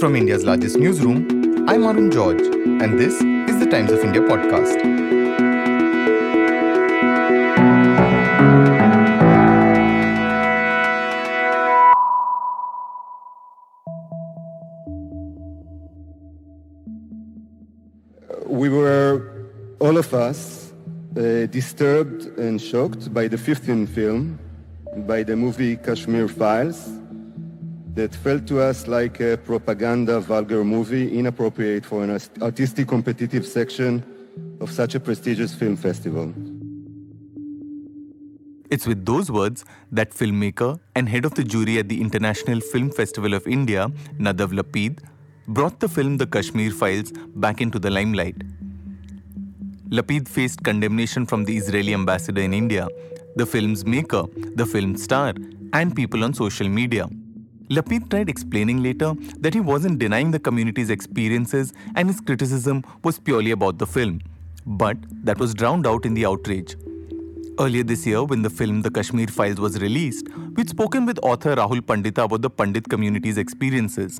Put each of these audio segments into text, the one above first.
From India's largest newsroom, I'm Arun George, and this is the Times of India podcast. We were, all of us, disturbed and shocked by the 15th film, by the movie Kashmir Files, that felt to us like a propaganda vulgar movie, inappropriate for an artistic competitive section of such a prestigious film festival. It's with those words that filmmaker and head of the jury at the International Film Festival of India, Nadav Lapid, brought the film The Kashmir Files back into the limelight. Lapid faced condemnation from the Israeli ambassador in India, the film's maker, the film star, and people on social media. Lapid tried explaining later that he wasn't denying the community's experiences and his criticism was purely about the film. But that was drowned out in the outrage. Earlier this year, when the film The Kashmir Files was released, we'd spoken with author Rahul Pandita about the Pandit community's experiences.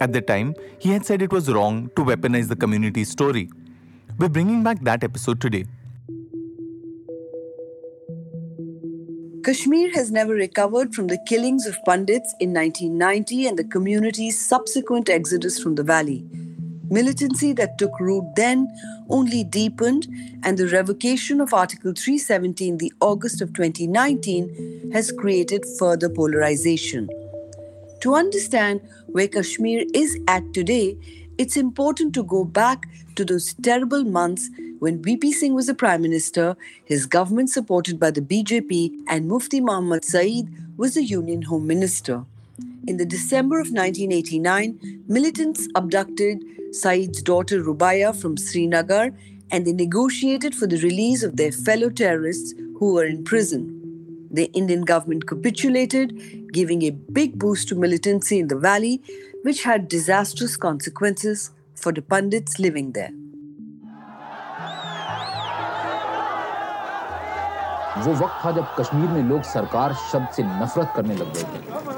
At the time, he had said it was wrong to weaponize the community's story. We're bringing back that episode today. Kashmir has never recovered from the killings of Pandits in 1990 and the community's subsequent exodus from the valley. Militancy that took root then only deepened, and the revocation of Article 370 in the August of 2019 has created further polarization. To understand where Kashmir is at today, it's important to go back to those terrible months when V.P. Singh was the Prime Minister, his government supported by the BJP, and Mufti Mohammad Sayeed was the Union Home Minister. In the December of 1989, militants abducted Sayeed's daughter Rubaiya from Srinagar, and they negotiated for the release of their fellow terrorists who were in prison. The Indian government capitulated, giving a big boost to militancy in the valley, which had disastrous consequences for the Pandits living there. वो वक्त था जब कश्मीर में लोग सरकार शब्द से नफरत करने लग गए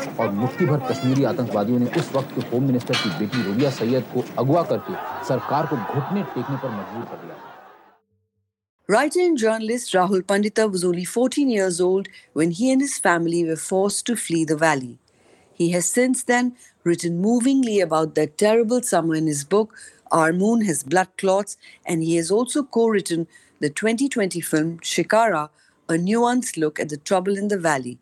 थे और मुट्ठी भर कश्मीरी आतंकवादियों ने उस वक्त के होम मिनिस्टर की बेटी रुबिया सैयद को अगवा करके सरकार को घुटने टेकने पर मजबूर कर दिया। Writer and journalist Rahul Pandita was only 14 years old when he and his family were forced to flee the valley. He has since then written movingly about that terrible summer in his book, Our Moon Has Blood Clots, and he has also co-written the 2020 film Shikara, a nuanced look at the trouble in the valley.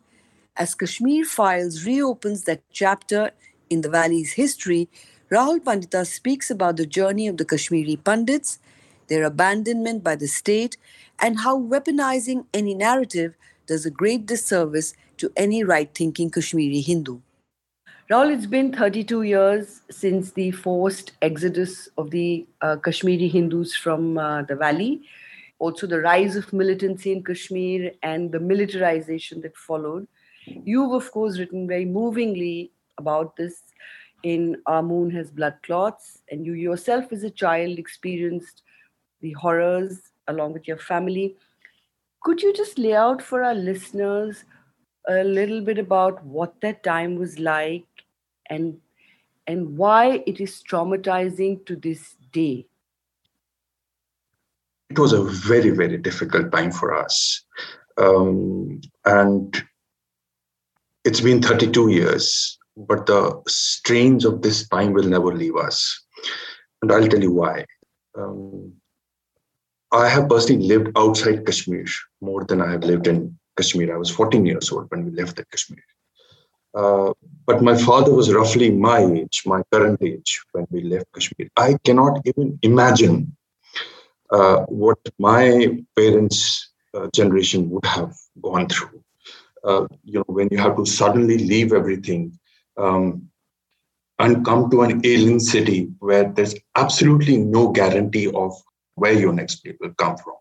As Kashmir Files reopens that chapter in the valley's history, Rahul Pandita speaks about the journey of the Kashmiri Pandits, their abandonment by the state, and how weaponizing any narrative does a great disservice to any right-thinking Kashmiri Hindu. Rahul, it's been 32 years since the forced exodus of the Kashmiri Hindus from the valley. Also the rise of militancy in Kashmir and the militarization that followed. You've, of course, written very movingly about this in Our Moon Has Blood Clots, and you yourself as a child experienced the horrors along with your family. Could you just lay out for our listeners a little bit about what that time was like and why it is traumatizing to this day? It was a very, very difficult time for us. And it's been 32 years, but the strains of this time will never leave us. And I'll tell you why. I have personally lived outside Kashmir more than I have lived in Kashmir. I was 14 years old when we left the Kashmir. But my father was roughly my age, my current age, when we left Kashmir. I cannot even imagine what my parents' generation would have gone through. When you have to suddenly leave everything and come to an alien city where there's absolutely no guarantee of where your next day will come from.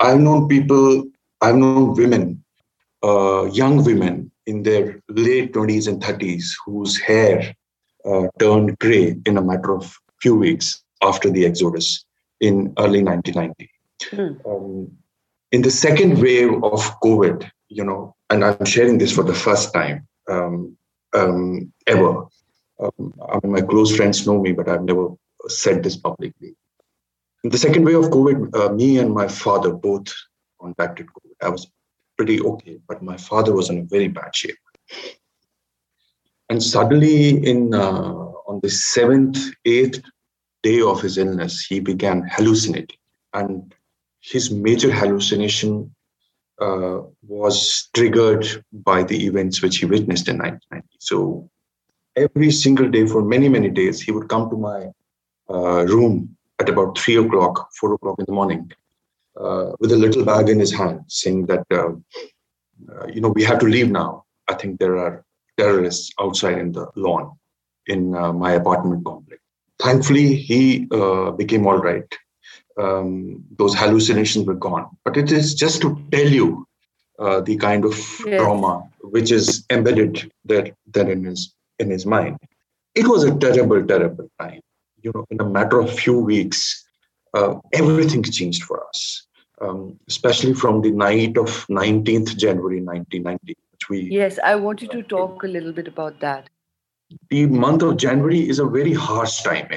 I've known women, young women in their late 20s and 30s, whose hair turned grey in a matter of few weeks after the exodus in early 1990. In the second wave of COVID, and I'm sharing this for the first time ever, my close friends know me, but I've never said this publicly. In the second wave of COVID, me and my father both contracted COVID. I was pretty okay, but my father was in a very bad shape. And suddenly, on the 7th, 8th day of his illness, he began hallucinating. And his major hallucination was triggered by the events which he witnessed in 1990. So every single day for many, many days, he would come to my room at about 3 o'clock, 4 o'clock in the morning, with a little bag in his hand, saying that, we have to leave now. I think there are terrorists outside in the lawn in my apartment complex. Thankfully, he became all right. Those hallucinations were gone. But it is just to tell you the kind of trauma which is embedded there in his mind. It was a terrible, terrible time. In a matter of few weeks, everything changed for us, especially from the night of 19th January 1990. Yes, I wanted to talk a little bit about that. The month of January is a very harsh time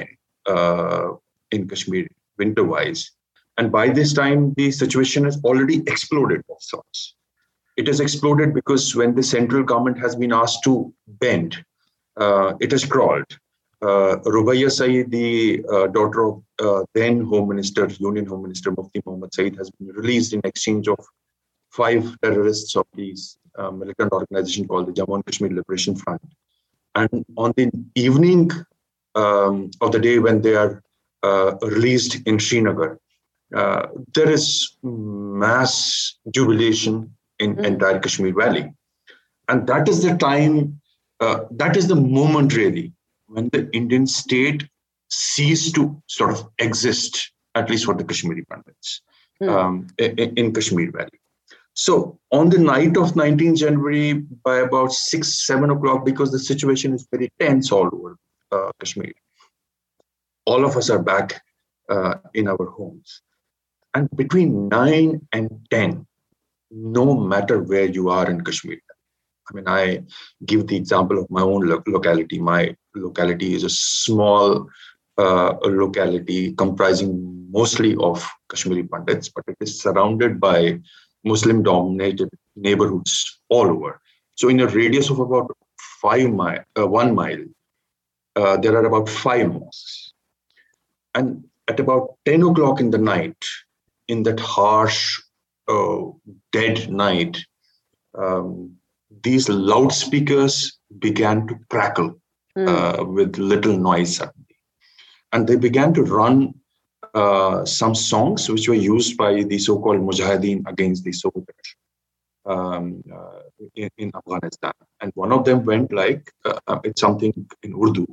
in Kashmir, winter-wise. And by this time, the situation has already exploded of sorts. It has exploded because when the central government has been asked to bend, it has crawled. Rubaiya Sayeed, the daughter of then Home Minister, Union Home Minister Mufti Mohammad Sayeed, has been released in exchange of 5 terrorists of these militant organization called the Jammu and Kashmir Liberation Front. And on the evening of the day when they are released in Srinagar, there is mass jubilation in entire Kashmir Valley. And that is the time, that is the moment really, when the Indian state ceased to sort of exist, at least for the Kashmiri Pandits in Kashmir Valley. So on the night of 19 January, by about 6, 7 o'clock, because the situation is very tense all over Kashmir, all of us are back in our homes. And between 9 and 10, no matter where you are in Kashmir, I mean, I give the example of my own locality. My locality is a small locality comprising mostly of Kashmiri Pandits, but it is surrounded by Muslim-dominated neighborhoods all over. So in a radius of about 1 mile, there are about 5 mosques. And at about 10 o'clock in the night, in that harsh, dead night, these loudspeakers began to crackle with little noise suddenly. And they began to run some songs which were used by the so-called Mujahideen against the Soviets in Afghanistan. And one of them went like, it's something in Urdu.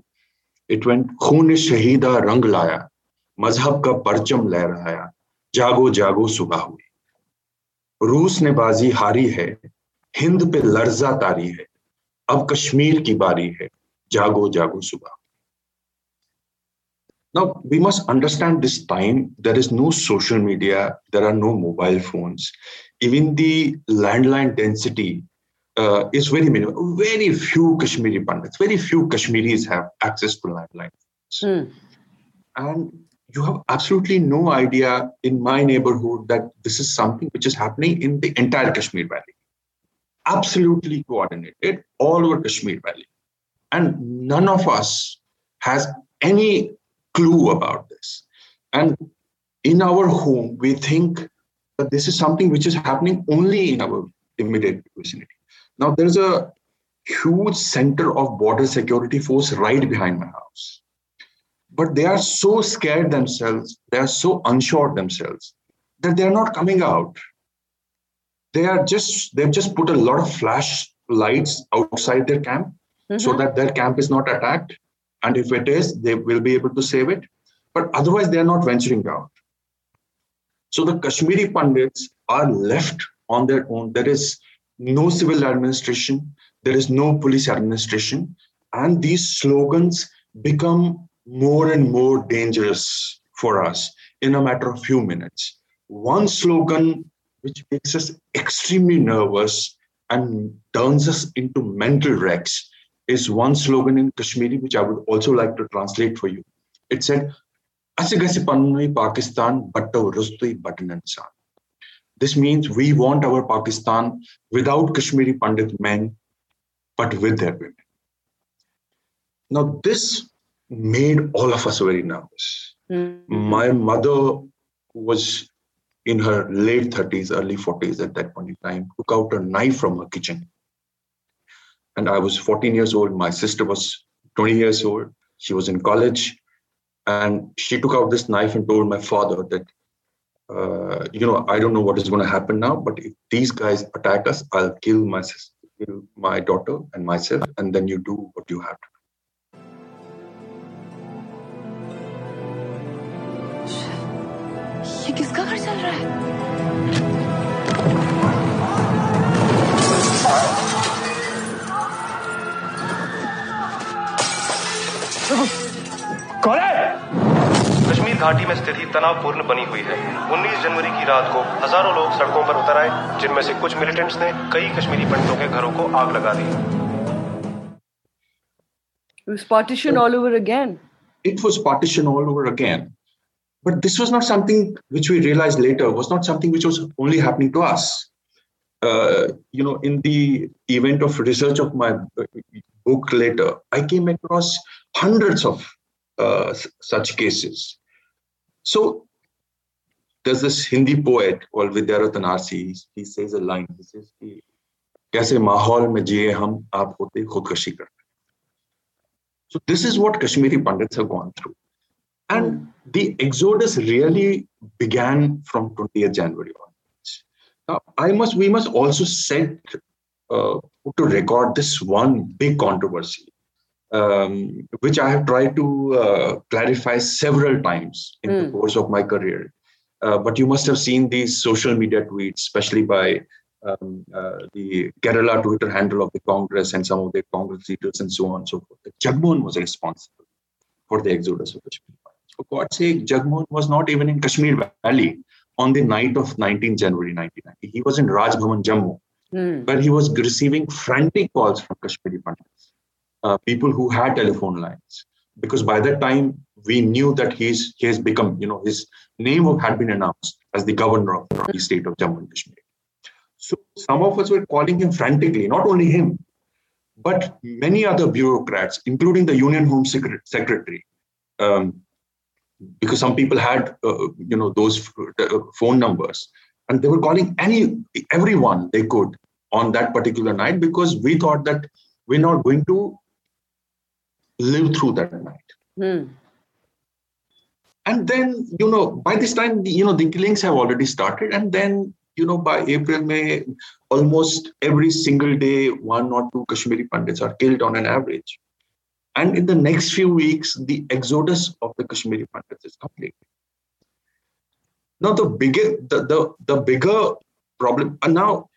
It went, Khoon shahida rang laya, mazhab ka parcham lehraya, jago jago subah hui. Roos ne bazi hari hai, hind pe larza tari hai, ab Kashmir ki bari hai, jago jago subah. Now, we must understand this time, there is no social media, there are no mobile phones. Even the landline density is very minimal. Very few Kashmiri Pandits, very few Kashmiris have access to landline phones. And you have absolutely no idea in my neighborhood that this is something which is happening in the entire Kashmir Valley. Absolutely coordinated all over Kashmir Valley. And none of us has any clue about this. And in our home, we think that this is something which is happening only in our immediate vicinity. Now, there's a huge center of border security force right behind my house. But they are so scared themselves, they are so unsure themselves, that they're not coming out. They've just put a lot of flash lights outside their camp so that their camp is not attacked. And if it is, they will be able to save it. But otherwise, they are not venturing out. So the Kashmiri Pandits are left on their own. There is no civil administration. There is no police administration. And these slogans become more and more dangerous for us in a matter of few minutes. One slogan which makes us extremely nervous and turns us into mental wrecks is one slogan in Kashmiri, which I would also like to translate for you. It said, Pakistan, this means we want our Pakistan without Kashmiri Pandit men, but with their women. Now, this made all of us very nervous. My mother was in her late 30s, early 40s at that point in time, took out a knife from her kitchen. And I was 14 years old. My sister was 20 years old. She was in college. And she took out this knife and told my father that, I don't know what is going to happen now, but if these guys attack us, I'll kill my sister, kill my daughter and myself, and then you do what you have to do. कौन है? कश्मीर घाटी में स्थिति तनावपूर्ण बनी हुई है। 19 जनवरी की रात को हजारों लोग सड़कों पर उतर आए, जिनमें से कुछ मिलिटेंट्स ने कई कश्मीरी पंडितों के घरों को आग लगा दी। It was partition all over again. It was partition all over again. But this was not something which we realized later, was not something which was only happening to us. In the event of research of my book later, I came across hundreds of such cases. So there's this Hindi poet called Vidyaratan Arsi. He says a line. He says, "Kaise mahol mein jiye hum, aap hote khudkashi karte." So this is what Kashmiri Pandits have gone through. And the exodus really began from 20th January onwards. Now, we must also set to record this one big controversy, which I have tried to clarify several times in the course of my career. But you must have seen these social media tweets, especially by the Kerala Twitter handle of the Congress and some of the Congress leaders and so on and so forth. Jagmohan was responsible for the exodus of Kashmir. For God's sake, Jagmohan was not even in Kashmir Valley on the night of 19th January 1990. He was in Raj Bhavan, Jammu, where he was receiving frantic calls from Kashmiri Pandits, people who had telephone lines. Because by that time, we knew that he has become, his name had been announced as the governor of the state of Jammu and Kashmir. So some of us were calling him frantically, not only him, but many other bureaucrats, including the Union Home Secretary, because some people had, those phone numbers, and they were calling everyone they could on that particular night, because we thought that we're not going to live through that night. And then, by this time, the killings have already started. And then, by April, May, almost every single day, one or two Kashmiri Pandits are killed on an average. And in the next few weeks, the exodus of the Kashmiri Pandits is complete. Now, the bigger problem, and now,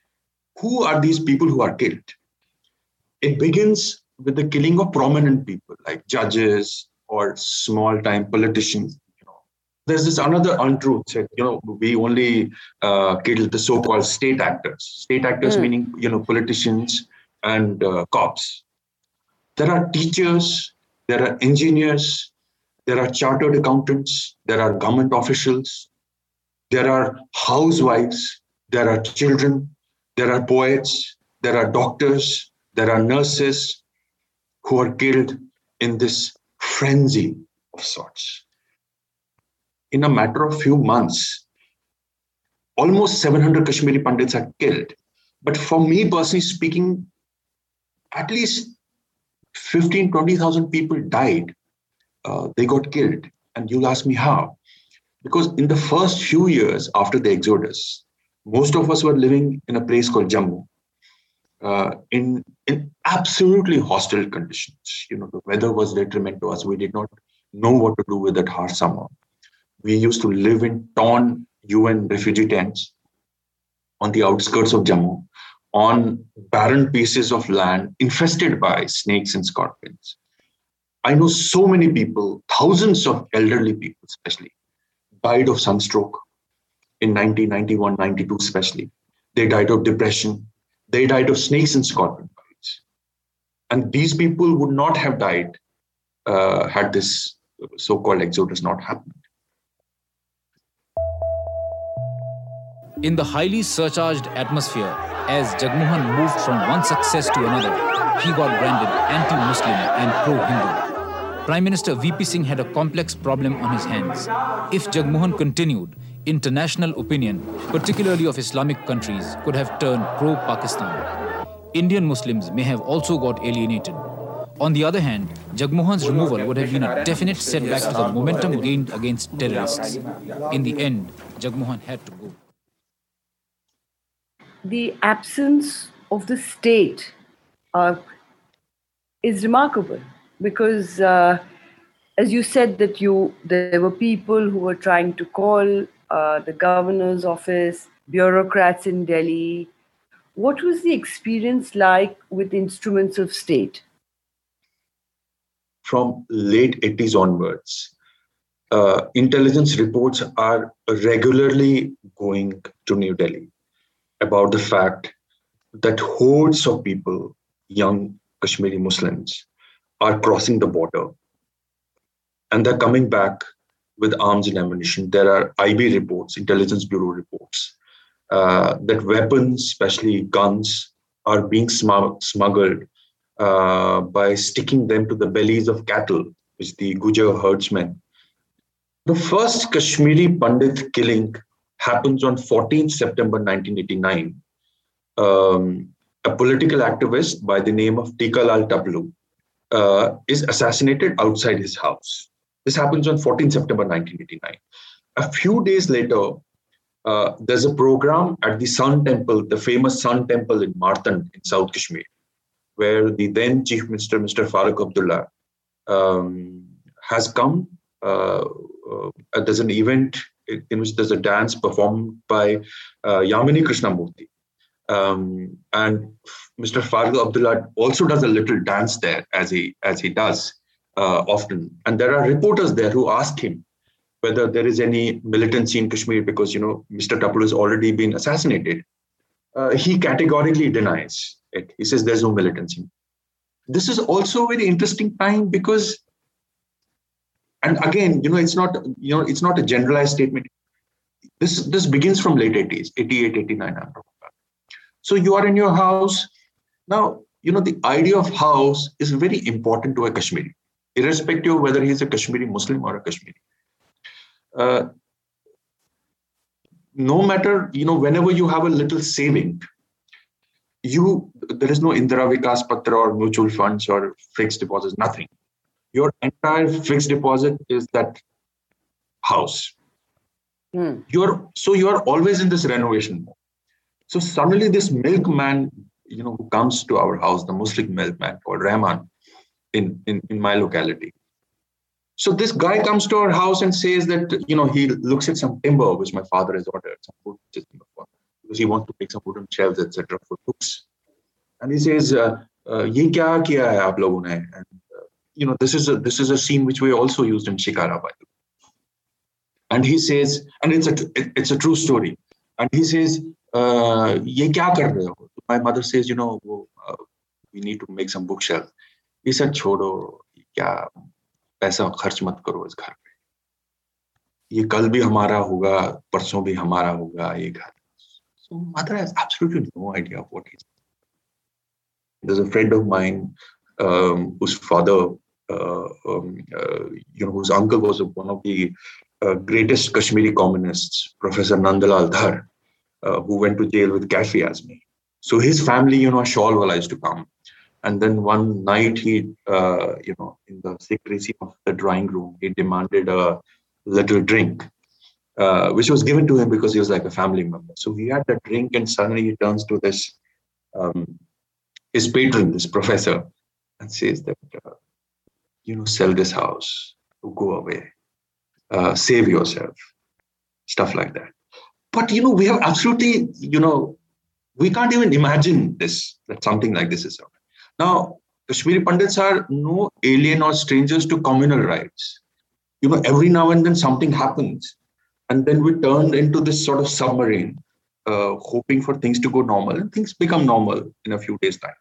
who are these people who are killed? It begins with the killing of prominent people like judges or small-time politicians. There's this another untruth said, we only killed the so-called state actors. State actors meaning, politicians and cops. There are teachers, there are engineers, there are chartered accountants, there are government officials, there are housewives, there are children, there are poets, there are doctors, there are nurses who are killed in this frenzy of sorts. In a matter of few months, almost 700 Kashmiri Pandits are killed. But for me personally speaking, at least 15,000, 20,000 people died. They got killed. And you'll ask me how. Because in the first few years after the exodus, most of us were living in a place called Jammu, in absolutely hostile conditions. The weather was detrimental to us. We did not know what to do with that harsh summer. We used to live in torn UN refugee tents on the outskirts of Jammu, on barren pieces of land infested by snakes and scorpions. I know so many people, thousands of elderly people especially, died of sunstroke in 1991, 92 especially. They died of depression. They died of snakes and scorpion bites. And these people would not have died had this so-called exodus not happened. In the highly surcharged atmosphere, as Jagmohan moved from one success to another, he got branded anti-Muslim and pro-Hindu. Prime Minister V.P. Singh had a complex problem on his hands. If Jagmohan continued, international opinion, particularly of Islamic countries, could have turned pro-Pakistan. Indian Muslims may have also got alienated. On the other hand, Jagmohan's removal would have been a definite setback to the momentum gained against terrorists. In the end, Jagmohan had to go. The absence of the state is remarkable because, as you said, that there were people who were trying to call the governor's office, bureaucrats in Delhi. What was the experience like with instruments of state? From late 80s onwards, intelligence reports are regularly going to New Delhi about the fact that hordes of people, young Kashmiri Muslims, are crossing the border and they're coming back with arms and ammunition. There are IB reports, Intelligence Bureau reports, that weapons, especially guns, are being smuggled by sticking them to the bellies of cattle, which the Gujar herdsmen. The first Kashmiri Pandit killing happens on 14th September 1989. A political activist by the name of Tikalal Taploo is assassinated outside his house. This happens on 14th September 1989. A few days later, there's a program at the Sun Temple, the famous Sun Temple in Martand in South Kashmir, where the then Chief Minister, Mr. Farooq Abdullah, has come. There's an event in which there's a dance performed by Yamini Krishnamurti. And Mr. Farooq Abdullah also does a little dance there, as he does often. And there are reporters there who ask him whether there is any militancy in Kashmir because, you know, Mr. Taploo has already been assassinated. He categorically denies it. He says there's no militancy. This is also a very interesting time because, and again, it's not a generalized statement. This begins from late 80s, 88, 89. So you are in your house. Now, the idea of house is very important to a Kashmiri, irrespective of whether he's a Kashmiri Muslim or a Kashmiri. No matter, whenever you have a little saving, there is no Indira Vikas Patra or mutual funds or fixed deposits, nothing. Your entire fixed deposit is that house. Mm. So you're always in this renovation mode. So suddenly this milkman, who comes to our house, the Muslim milkman called Rahman in my locality. So this guy comes to our house and says that, he looks at some timber, which my father has ordered, some wood, because he wants to make some wooden shelves, etc. for books. And he says, "Ye kya kiya hai aap logon ne?" And, this is a scene which we also used in Shikara, by the way. And he says, and it's a true story. And he says, "Ye kya kar rahe ho?" My mother says, "We need to make some bookshelves." He said, "Chodo, kya paisa kharch mat karo is ghar pe. Ye kal bhi hamara hoga, parson bhi hamara hoga, ye ghar." So mother has absolutely no idea of what he's doing. There's a friend of mine whose father, whose uncle was one of the greatest Kashmiri communists, Professor Nandala Al-Dhar, who went to jail with Kaifi Azmi. So his family, Shawalwala used to come. And then one night he, in the secrecy of the drawing room, he demanded a little drink, which was given to him because he was like a family member. So he had the drink and suddenly he turns to this, his patron, this professor, and says that, sell this house, go away, save yourself, stuff like that. But, we have absolutely, we can't even imagine this, that something like this is happening. Now, Kashmiri Pandits are no alien or strangers to communal rights. Every now and then something happens. And then we turn into this sort of submarine, hoping for things to go normal. And things become normal in a few days' time.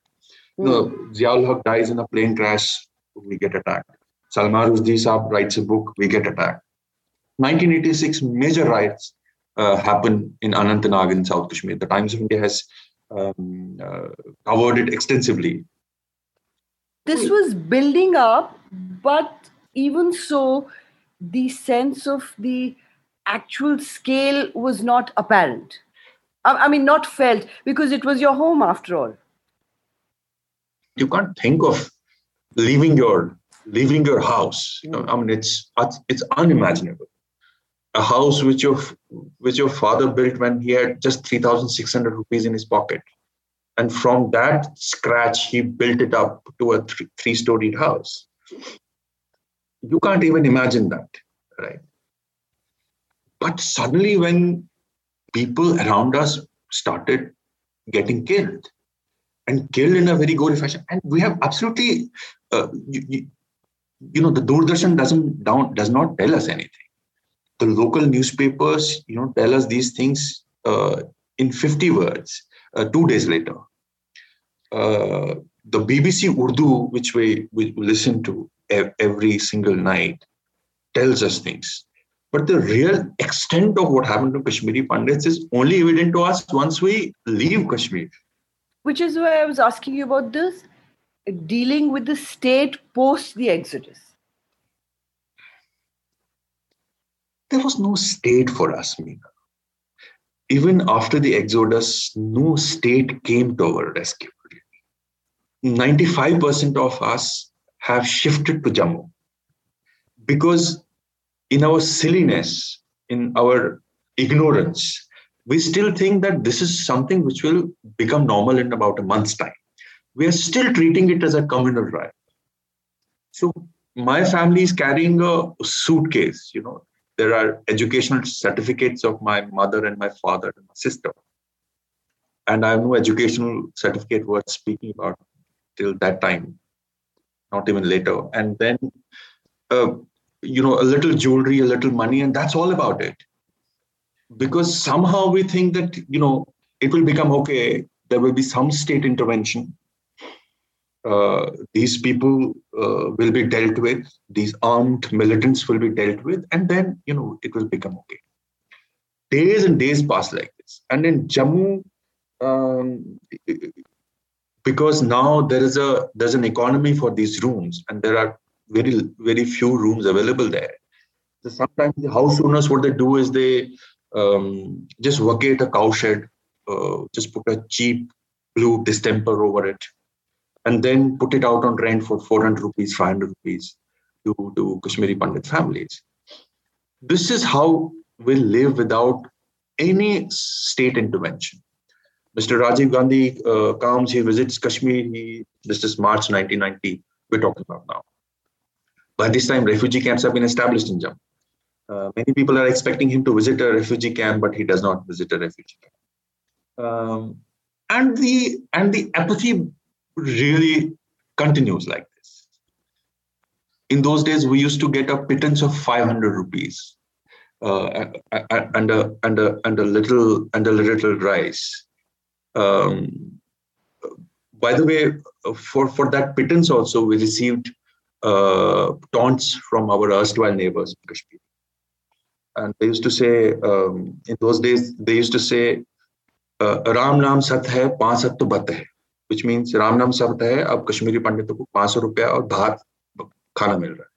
Zia ul Haq dies in a plane crash, we get attacked. Salman Rushdie Saab writes a book, we get attacked. 1986, major riots happen in Anantnag in South Kashmir. The Times of India has covered it extensively. This was building up, but even so, the sense of the actual scale was not apparent. I mean, not felt, because it was your home after all. You can't think of leaving your house. You know, I mean, it's unimaginable. A house which your father built when he had just 3,600 rupees in his pocket. And from that scratch, he built it up to a three-storied house. You can't even imagine that, right? But suddenly when people around us started getting killed in a very gory fashion. And we have absolutely, the Doordarshan does not tell us anything. The local newspapers, tell us these things in 50 words, 2 days later. The BBC Urdu, which we listen to every single night, tells us things. But the real extent of what happened to Kashmiri Pandits is only evident to us once we leave Kashmir. Which is why I was asking you about this, dealing with the state post the exodus. There was no state for us, Meena. Even after the exodus, no state came to our rescue. 95% of us have shifted to Jammu because in our silliness, in our ignorance, we still think that this is something which will become normal in about a month's time. We are still treating it as a communal riot. So my family is carrying a suitcase. There are educational certificates of my mother and my father and my sister. And I have no educational certificate worth speaking about till that time, not even later. And then, a little jewelry, a little money, and that's all about it. Because somehow we think that, it will become okay. There will be some state intervention. These people will be dealt with. These armed militants will be dealt with. And then, it will become okay. Days and days pass like this. And in Jammu, because now there's an economy for these rooms. And there are very, very few rooms available there. So sometimes the house owners, what they do is they just vacate a cowshed, just put a cheap blue distemper over it, and then put it out on rent for 400 rupees, 500 rupees to Kashmiri Pandit families. This is how we live without any state intervention. Mr. Rajiv Gandhi comes, he visits Kashmir. This is March 1990, we're talking about now. By this time, refugee camps have been established in Jammu. Many people are expecting him to visit a refugee camp, but he does not visit a refugee camp. And the apathy really continues like this. In those days, we used to get a pittance of 500 rupees and a little rice. By the way, for that pittance also, we received taunts from our erstwhile neighbors in Kashmir. And they used to say, in those days, they used to say, Ram Naam Sat Hai, Paanch Sat to Bat Hai, which means Ram Naam Sat Hai, ab Kashmiri Panditon ko 500 rupiya aur bhaat khana mil raha hai.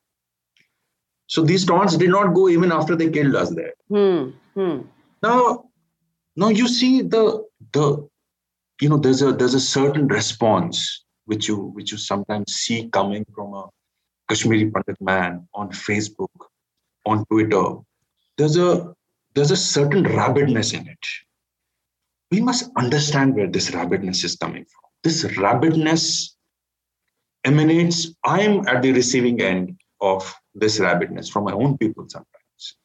So these taunts did not go even after they killed us there. Now you see the there's a certain response which you sometimes see coming from a Kashmiri Pandit man on Facebook, on Twitter. There's a certain rabidness in it. We must understand where this rabidness is coming from. This rabidness emanates. I'm at the receiving end of this rabidness from my own people sometimes.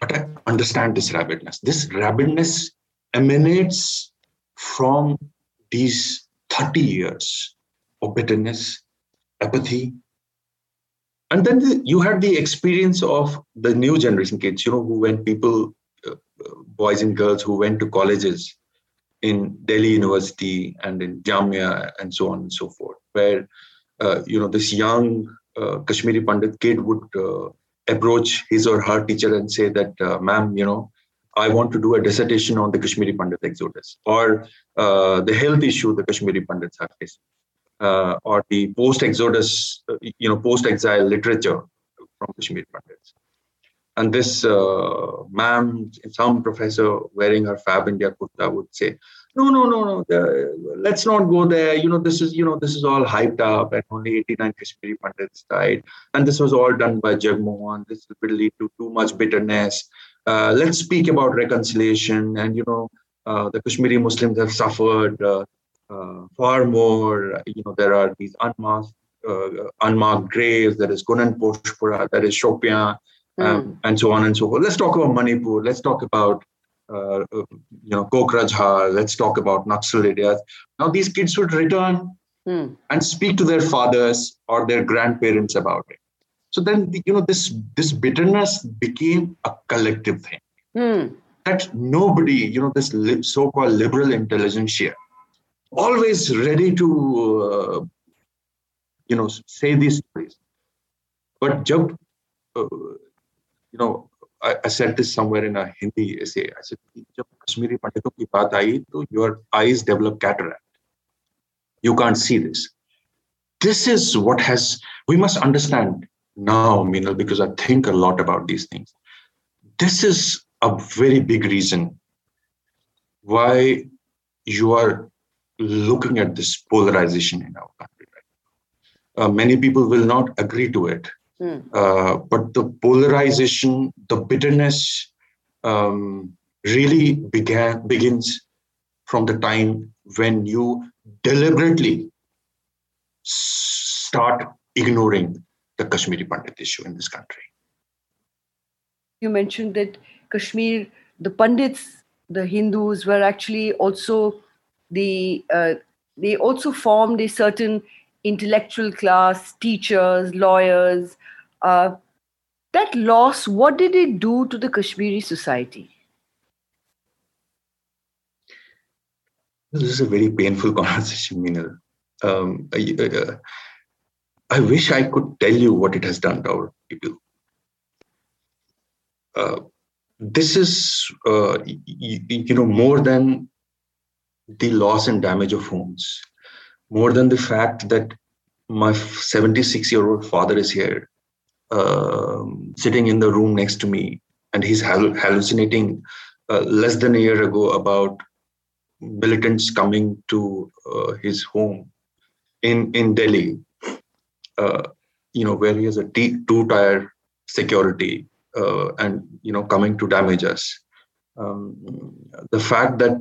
But I understand this rabidness. This rabidness emanates from these 30 years of bitterness, apathy. And then you had the experience of the new generation kids, who went boys and girls who went to colleges in Delhi University and in Jamia and so on and so forth, where this young Kashmiri Pandit kid would approach his or her teacher and say that, ma'am, I want to do a dissertation on the Kashmiri Pandit exodus, or the health issue the Kashmiri Pandits are facing, or the post-exodus, post-exile literature from Kashmiri Pandits. And this ma'am, some professor wearing her Fab India kurta would say, no, let's not go there. This is all hyped up and only 89 Kashmiri Pandits died. And this was all done by Jagmohan. This will lead to too much bitterness. Let's speak about reconciliation. And, the Kashmiri Muslims have suffered far more. There are these unmarked graves. There is Gunanposhpura, there is Shopian. And so on and so forth. Let's talk about Manipur. Let's talk about, Kokrajhar. Let's talk about Naxal areas. Now these kids would return and speak to their fathers or their grandparents about it. So then, this bitterness became a collective thing. That nobody, this so-called liberal intelligentsia, always ready to, say these stories. But I said this somewhere in a Hindi essay. I said, "Jab Kashmiri Panditon ki baat aayi, to your eyes develop cataract. You can't see this. This is what we must understand now, Meenal, because I think a lot about these things. This is a very big reason why you are looking at this polarization in our country. Right? Many people will not agree to it." But the polarization, the bitterness really begins from the time when you deliberately start ignoring the Kashmiri Pandit issue in this country. You mentioned that Kashmir, the Pandits, the Hindus were actually also, they also formed a certain intellectual class, teachers, lawyers. That loss, what did it do to the Kashmiri society? This is a very painful conversation, Meenal. I wish I could tell you what it has done to our people. This is, more than the loss and damage of homes. More than the fact that my 76-year-old father is here, sitting in the room next to me, and he's hallucinating less than a year ago about militants coming to his home in Delhi, where he has a two-tier security and, coming to damage us. The fact that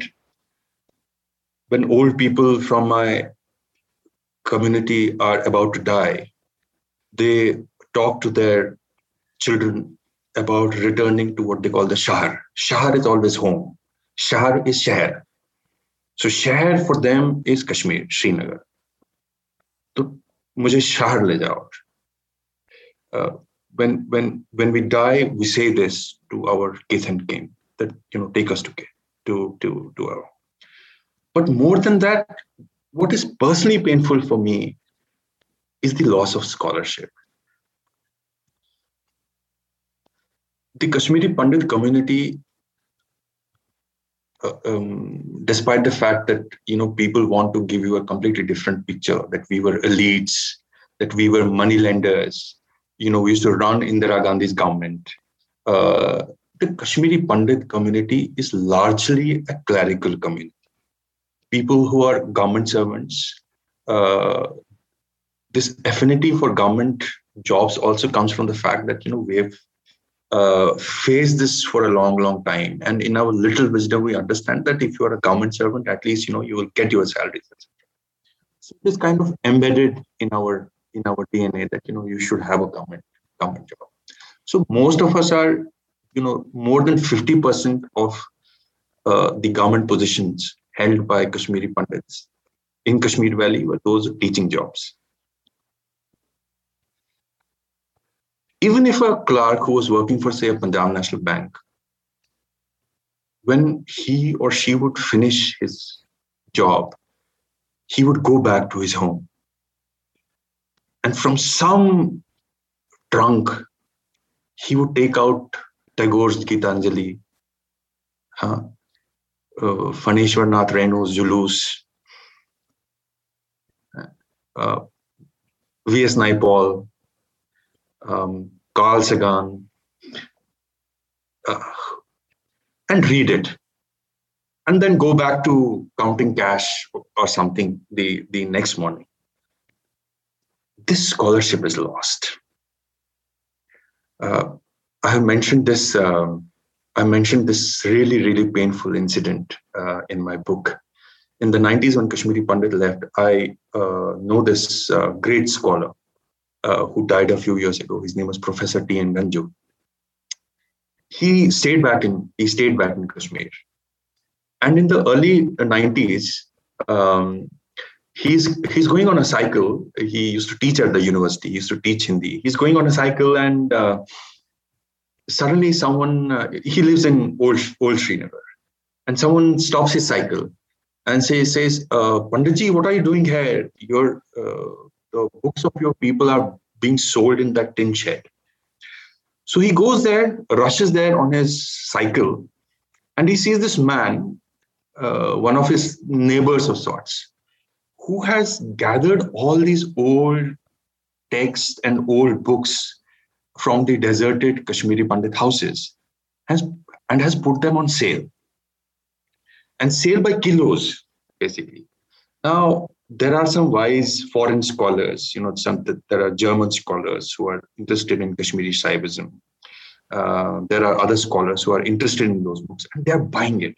when old people from my community are about to die, they talk to their children about returning to what they call the Shahar. Shahar is always home. Shahar is Shahar. So Shahar for them is Kashmir, Srinagar. So, mujhe Shahar le jao. When we die, we say this to our kith and kin that, take us to our home. But more than that, what is personally painful for me is the loss of scholarship. The Kashmiri Pandit community, despite the fact that, people want to give you a completely different picture, that we were elites, that we were moneylenders, we used to run Indira Gandhi's government. The Kashmiri Pandit community is largely a clerical community. People who are government servants, this affinity for government jobs also comes from the fact that, we have faced this for a long, long time. And in our little wisdom, we understand that if you are a government servant, at least, you will get your salaries. So it is kind of embedded in our DNA that, you should have a government job. So most of us are, more than 50% of the government positions held by Kashmiri Pandits in Kashmir Valley were those teaching jobs. Even if a clerk who was working for, say, a Punjab National Bank when he or she would finish his job, he would go back to his home. And from some trunk, he would take out Tagore's Gitanjali, Faneshwar Nath Renu's Jalous, V.S. Naipaul, Carl Sagan, and read it. And then go back to counting cash or something the next morning. This scholarship is lost. I mentioned this really, really painful incident in my book. In the 90s, when Kashmiri Pandit left, I know this great scholar who died a few years ago. His name was Professor T. N. Ganjoo. He stayed back in Kashmir. And in the early 90s, he's going on a cycle. He used to teach at the university. He used to teach Hindi. He's going on a cycle and suddenly someone, he lives in old Srinagar, and someone stops his cycle and says, Panditji, what are you doing here? The books of your people are being sold in that tin shed. So he goes there, rushes there on his cycle, and he sees this man, one of his neighbors of sorts, who has gathered all these old texts and old books from the deserted Kashmiri Pandit houses and has put them on sale. And sale by kilos, basically. Now, there are some wise foreign scholars, there are German scholars who are interested in Kashmiri Saibism. There are other scholars who are interested in those books, and they are buying it.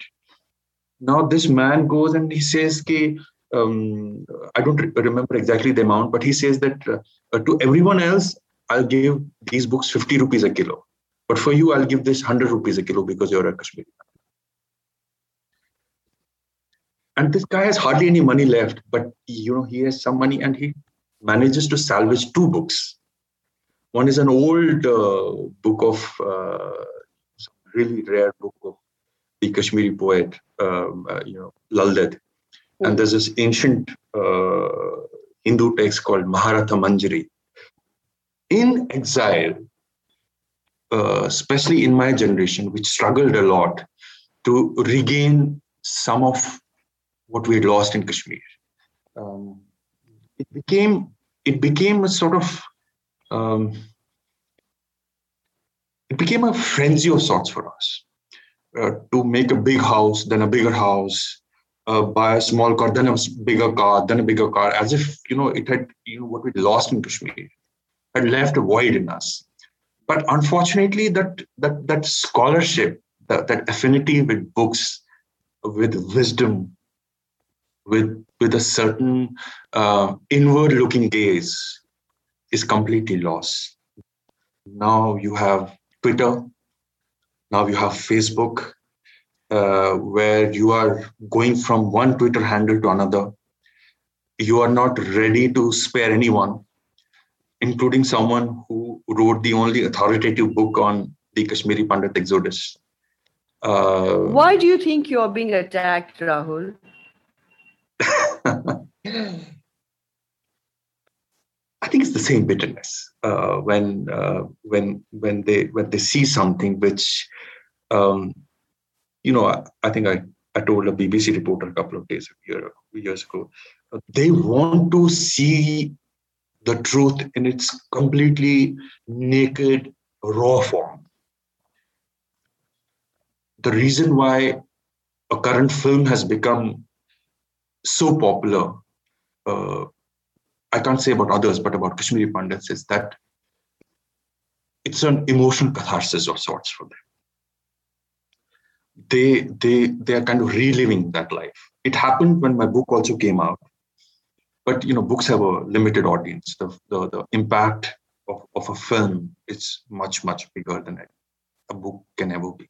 Now, this man goes and he says, I don't remember exactly the amount, but he says that to everyone else, I'll give these books 50 rupees a kilo. But for you, I'll give this 100 rupees a kilo because you're a Kashmiri. And this guy has hardly any money left, but he has some money and he manages to salvage two books. One is an old book of some really rare book of the Kashmiri poet, Lalded. And there's this ancient Hindu text called Maharatha Manjari. In exile, especially in my generation, which struggled a lot to regain some of what we had lost in Kashmir, it became a frenzy of sorts for us to make a big house, then a bigger house, buy a small car, then a bigger car, as if it had what we lost in Kashmir had left a void in us. But unfortunately, that scholarship, that affinity with books, with wisdom, with a certain inward-looking gaze is completely lost. Now you have Twitter, now you have Facebook, where you are going from one Twitter handle to another. You are not ready to spare anyone, including someone who wrote the only authoritative book on the Kashmiri Pandit exodus. Why do you think you are being attacked, Rahul? I think it's the same bitterness when they see something which, I think I told a BBC reporter a couple of years ago, they want to see the truth in its completely naked, raw form. The reason why a current film has become so popular, I can't say about others, but about Kashmiri Pandits, is that it's an emotional catharsis of sorts for them. They are kind of reliving that life. It happened when my book also came out, but books have a limited audience. The impact of a film is much, much bigger than a book can ever be.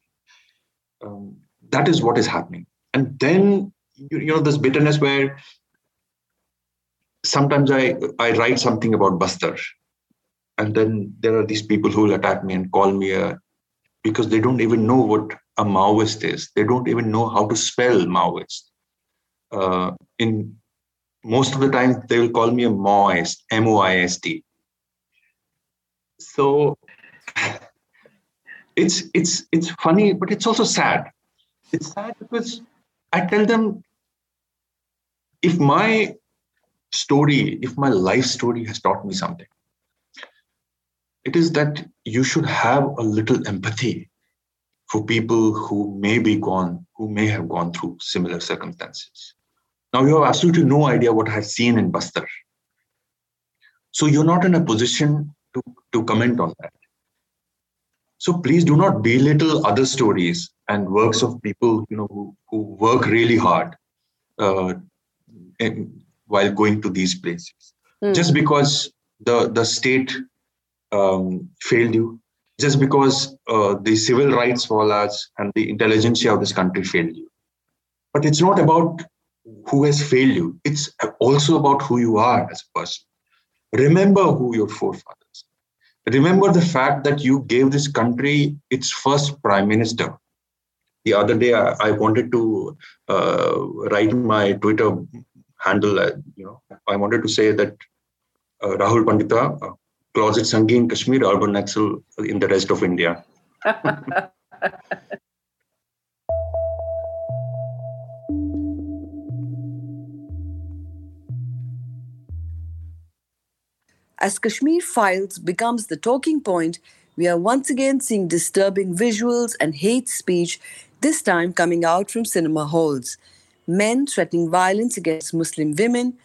That is what is happening. And then this bitterness where sometimes I write something about Bastar, and then there are these people who will attack me and call me because they don't even know what a Maoist is. They don't even know how to spell Maoist. In most of the time, they will call me a Maoist, M-O-I-S-T. So it's funny, but it's also sad. It's sad because I tell them, if my story, if my life story has taught me something, it is that you should have a little empathy for people who may be gone, who may have gone through similar circumstances. Now, you have absolutely no idea what I have seen in Bastar. So you're not in a position to comment on that. So please do not belittle other stories and works of people, you know, who work really hard while going to these places. Mm. Just because the state failed you, just because the civil rights warlords and the intelligentsia of this country failed you. But it's not about who has failed you. It's also about who you are as a person. Remember who your forefathers. Remember the fact that you gave this country its first prime minister. The other day, I wanted to write my Twitter handle. You know, I wanted to say that Rahul Pandita, closet Sanghi in Kashmir, urban Naxal in the rest of India. As Kashmir Files becomes the talking point, we are once again seeing disturbing visuals and hate speech, this time coming out from cinema halls. Men threatening violence against Muslim women,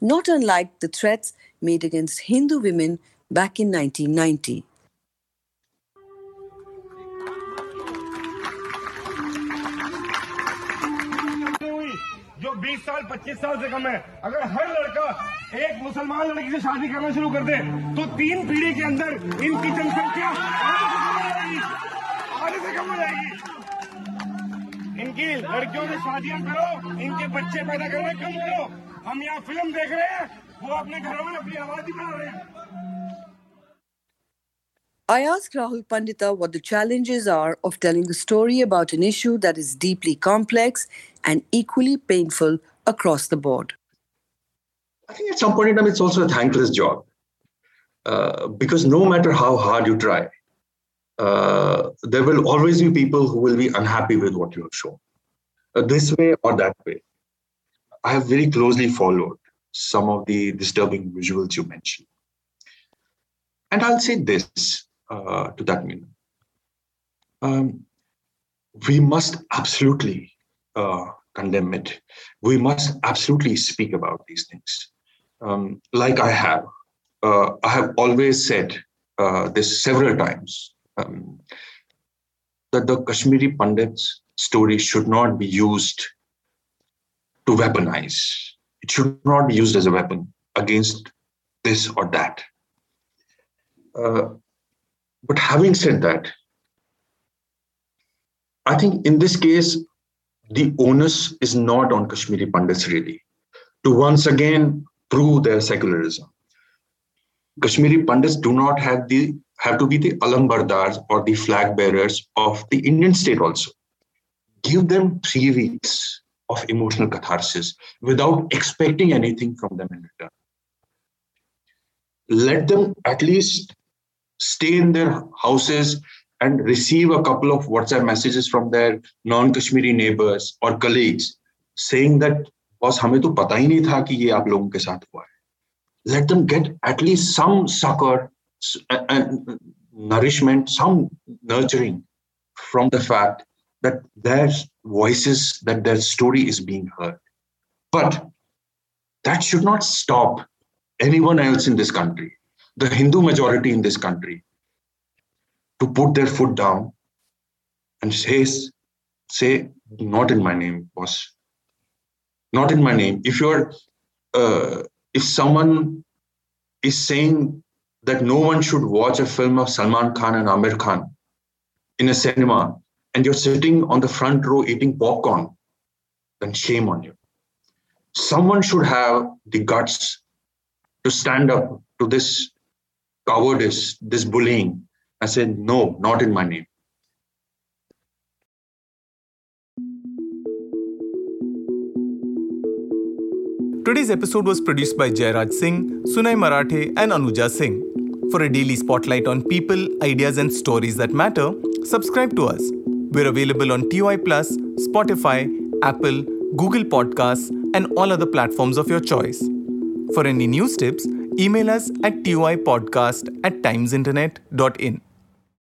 not unlike the threats made against Hindu women back in 1990. जो 20 साल 25 साल से कम है अगर हर लड़का एक मुसलमान लड़की से शादी करना शुरू कर दे तो 3 पीढ़ी के अंदर इनकी जनसंख्या आधे से कम हो जाएगी इनकी लड़कियों से शादियां करो इनके बच्चे पैदा करना कम करो हम यहाँ फिल्म देख रहे हैं वो अपने घरों में अपनी आबादी बढ़ा रहे हैं. I asked Rahul Pandita what the challenges are of telling a story about an issue that is deeply complex and equally painful across the board. I think at some point in time, it's also a thankless job. Because no matter how hard you try, there will always be people who will be unhappy with what you have shown. This way or that way. I have very closely followed some of the disturbing visuals you mentioned. And I'll say this. To that meaning, we must absolutely condemn it. We must absolutely speak about these things. Like I have always said this several times that the Kashmiri Pandit's story should not be used to weaponize. It should not be used as a weapon against this or that. But having said that, I think in this case, the onus is not on Kashmiri Pandits really to once again prove their secularism. Kashmiri Pandits do not have to be the alambardars or the flag bearers of the Indian state also. Give them 3 weeks of emotional catharsis without expecting anything from them in return. Let them at least stay in their houses and receive a couple of WhatsApp messages from their non-Kashmiri neighbors or colleagues saying that, boss, hume to pata hi nahi tha ki ye aap logon ke saath hua hai. Let them get at least some succor and nourishment, some nurturing from the fact that their voices, that their story is being heard. But that should not stop anyone else in this country, the Hindu majority in this country, to put their foot down and say, not in my name, boss. Not in my name. If you're, if someone is saying that no one should watch a film of Salman Khan and Aamir Khan in a cinema, and you're sitting on the front row eating popcorn, then shame on you. Someone should have the guts to stand up to this cowardice, this bullying. I said, no, not in my name. Today's episode was produced by Jairaj Singh, Sunay Marathe and Anuja Singh. For a daily spotlight on people, ideas and stories that matter, subscribe to us. We're available on TOI+, Spotify, Apple, Google Podcasts and all other platforms of your choice. For any news tips, email us at toipodcast@timesinternet.in.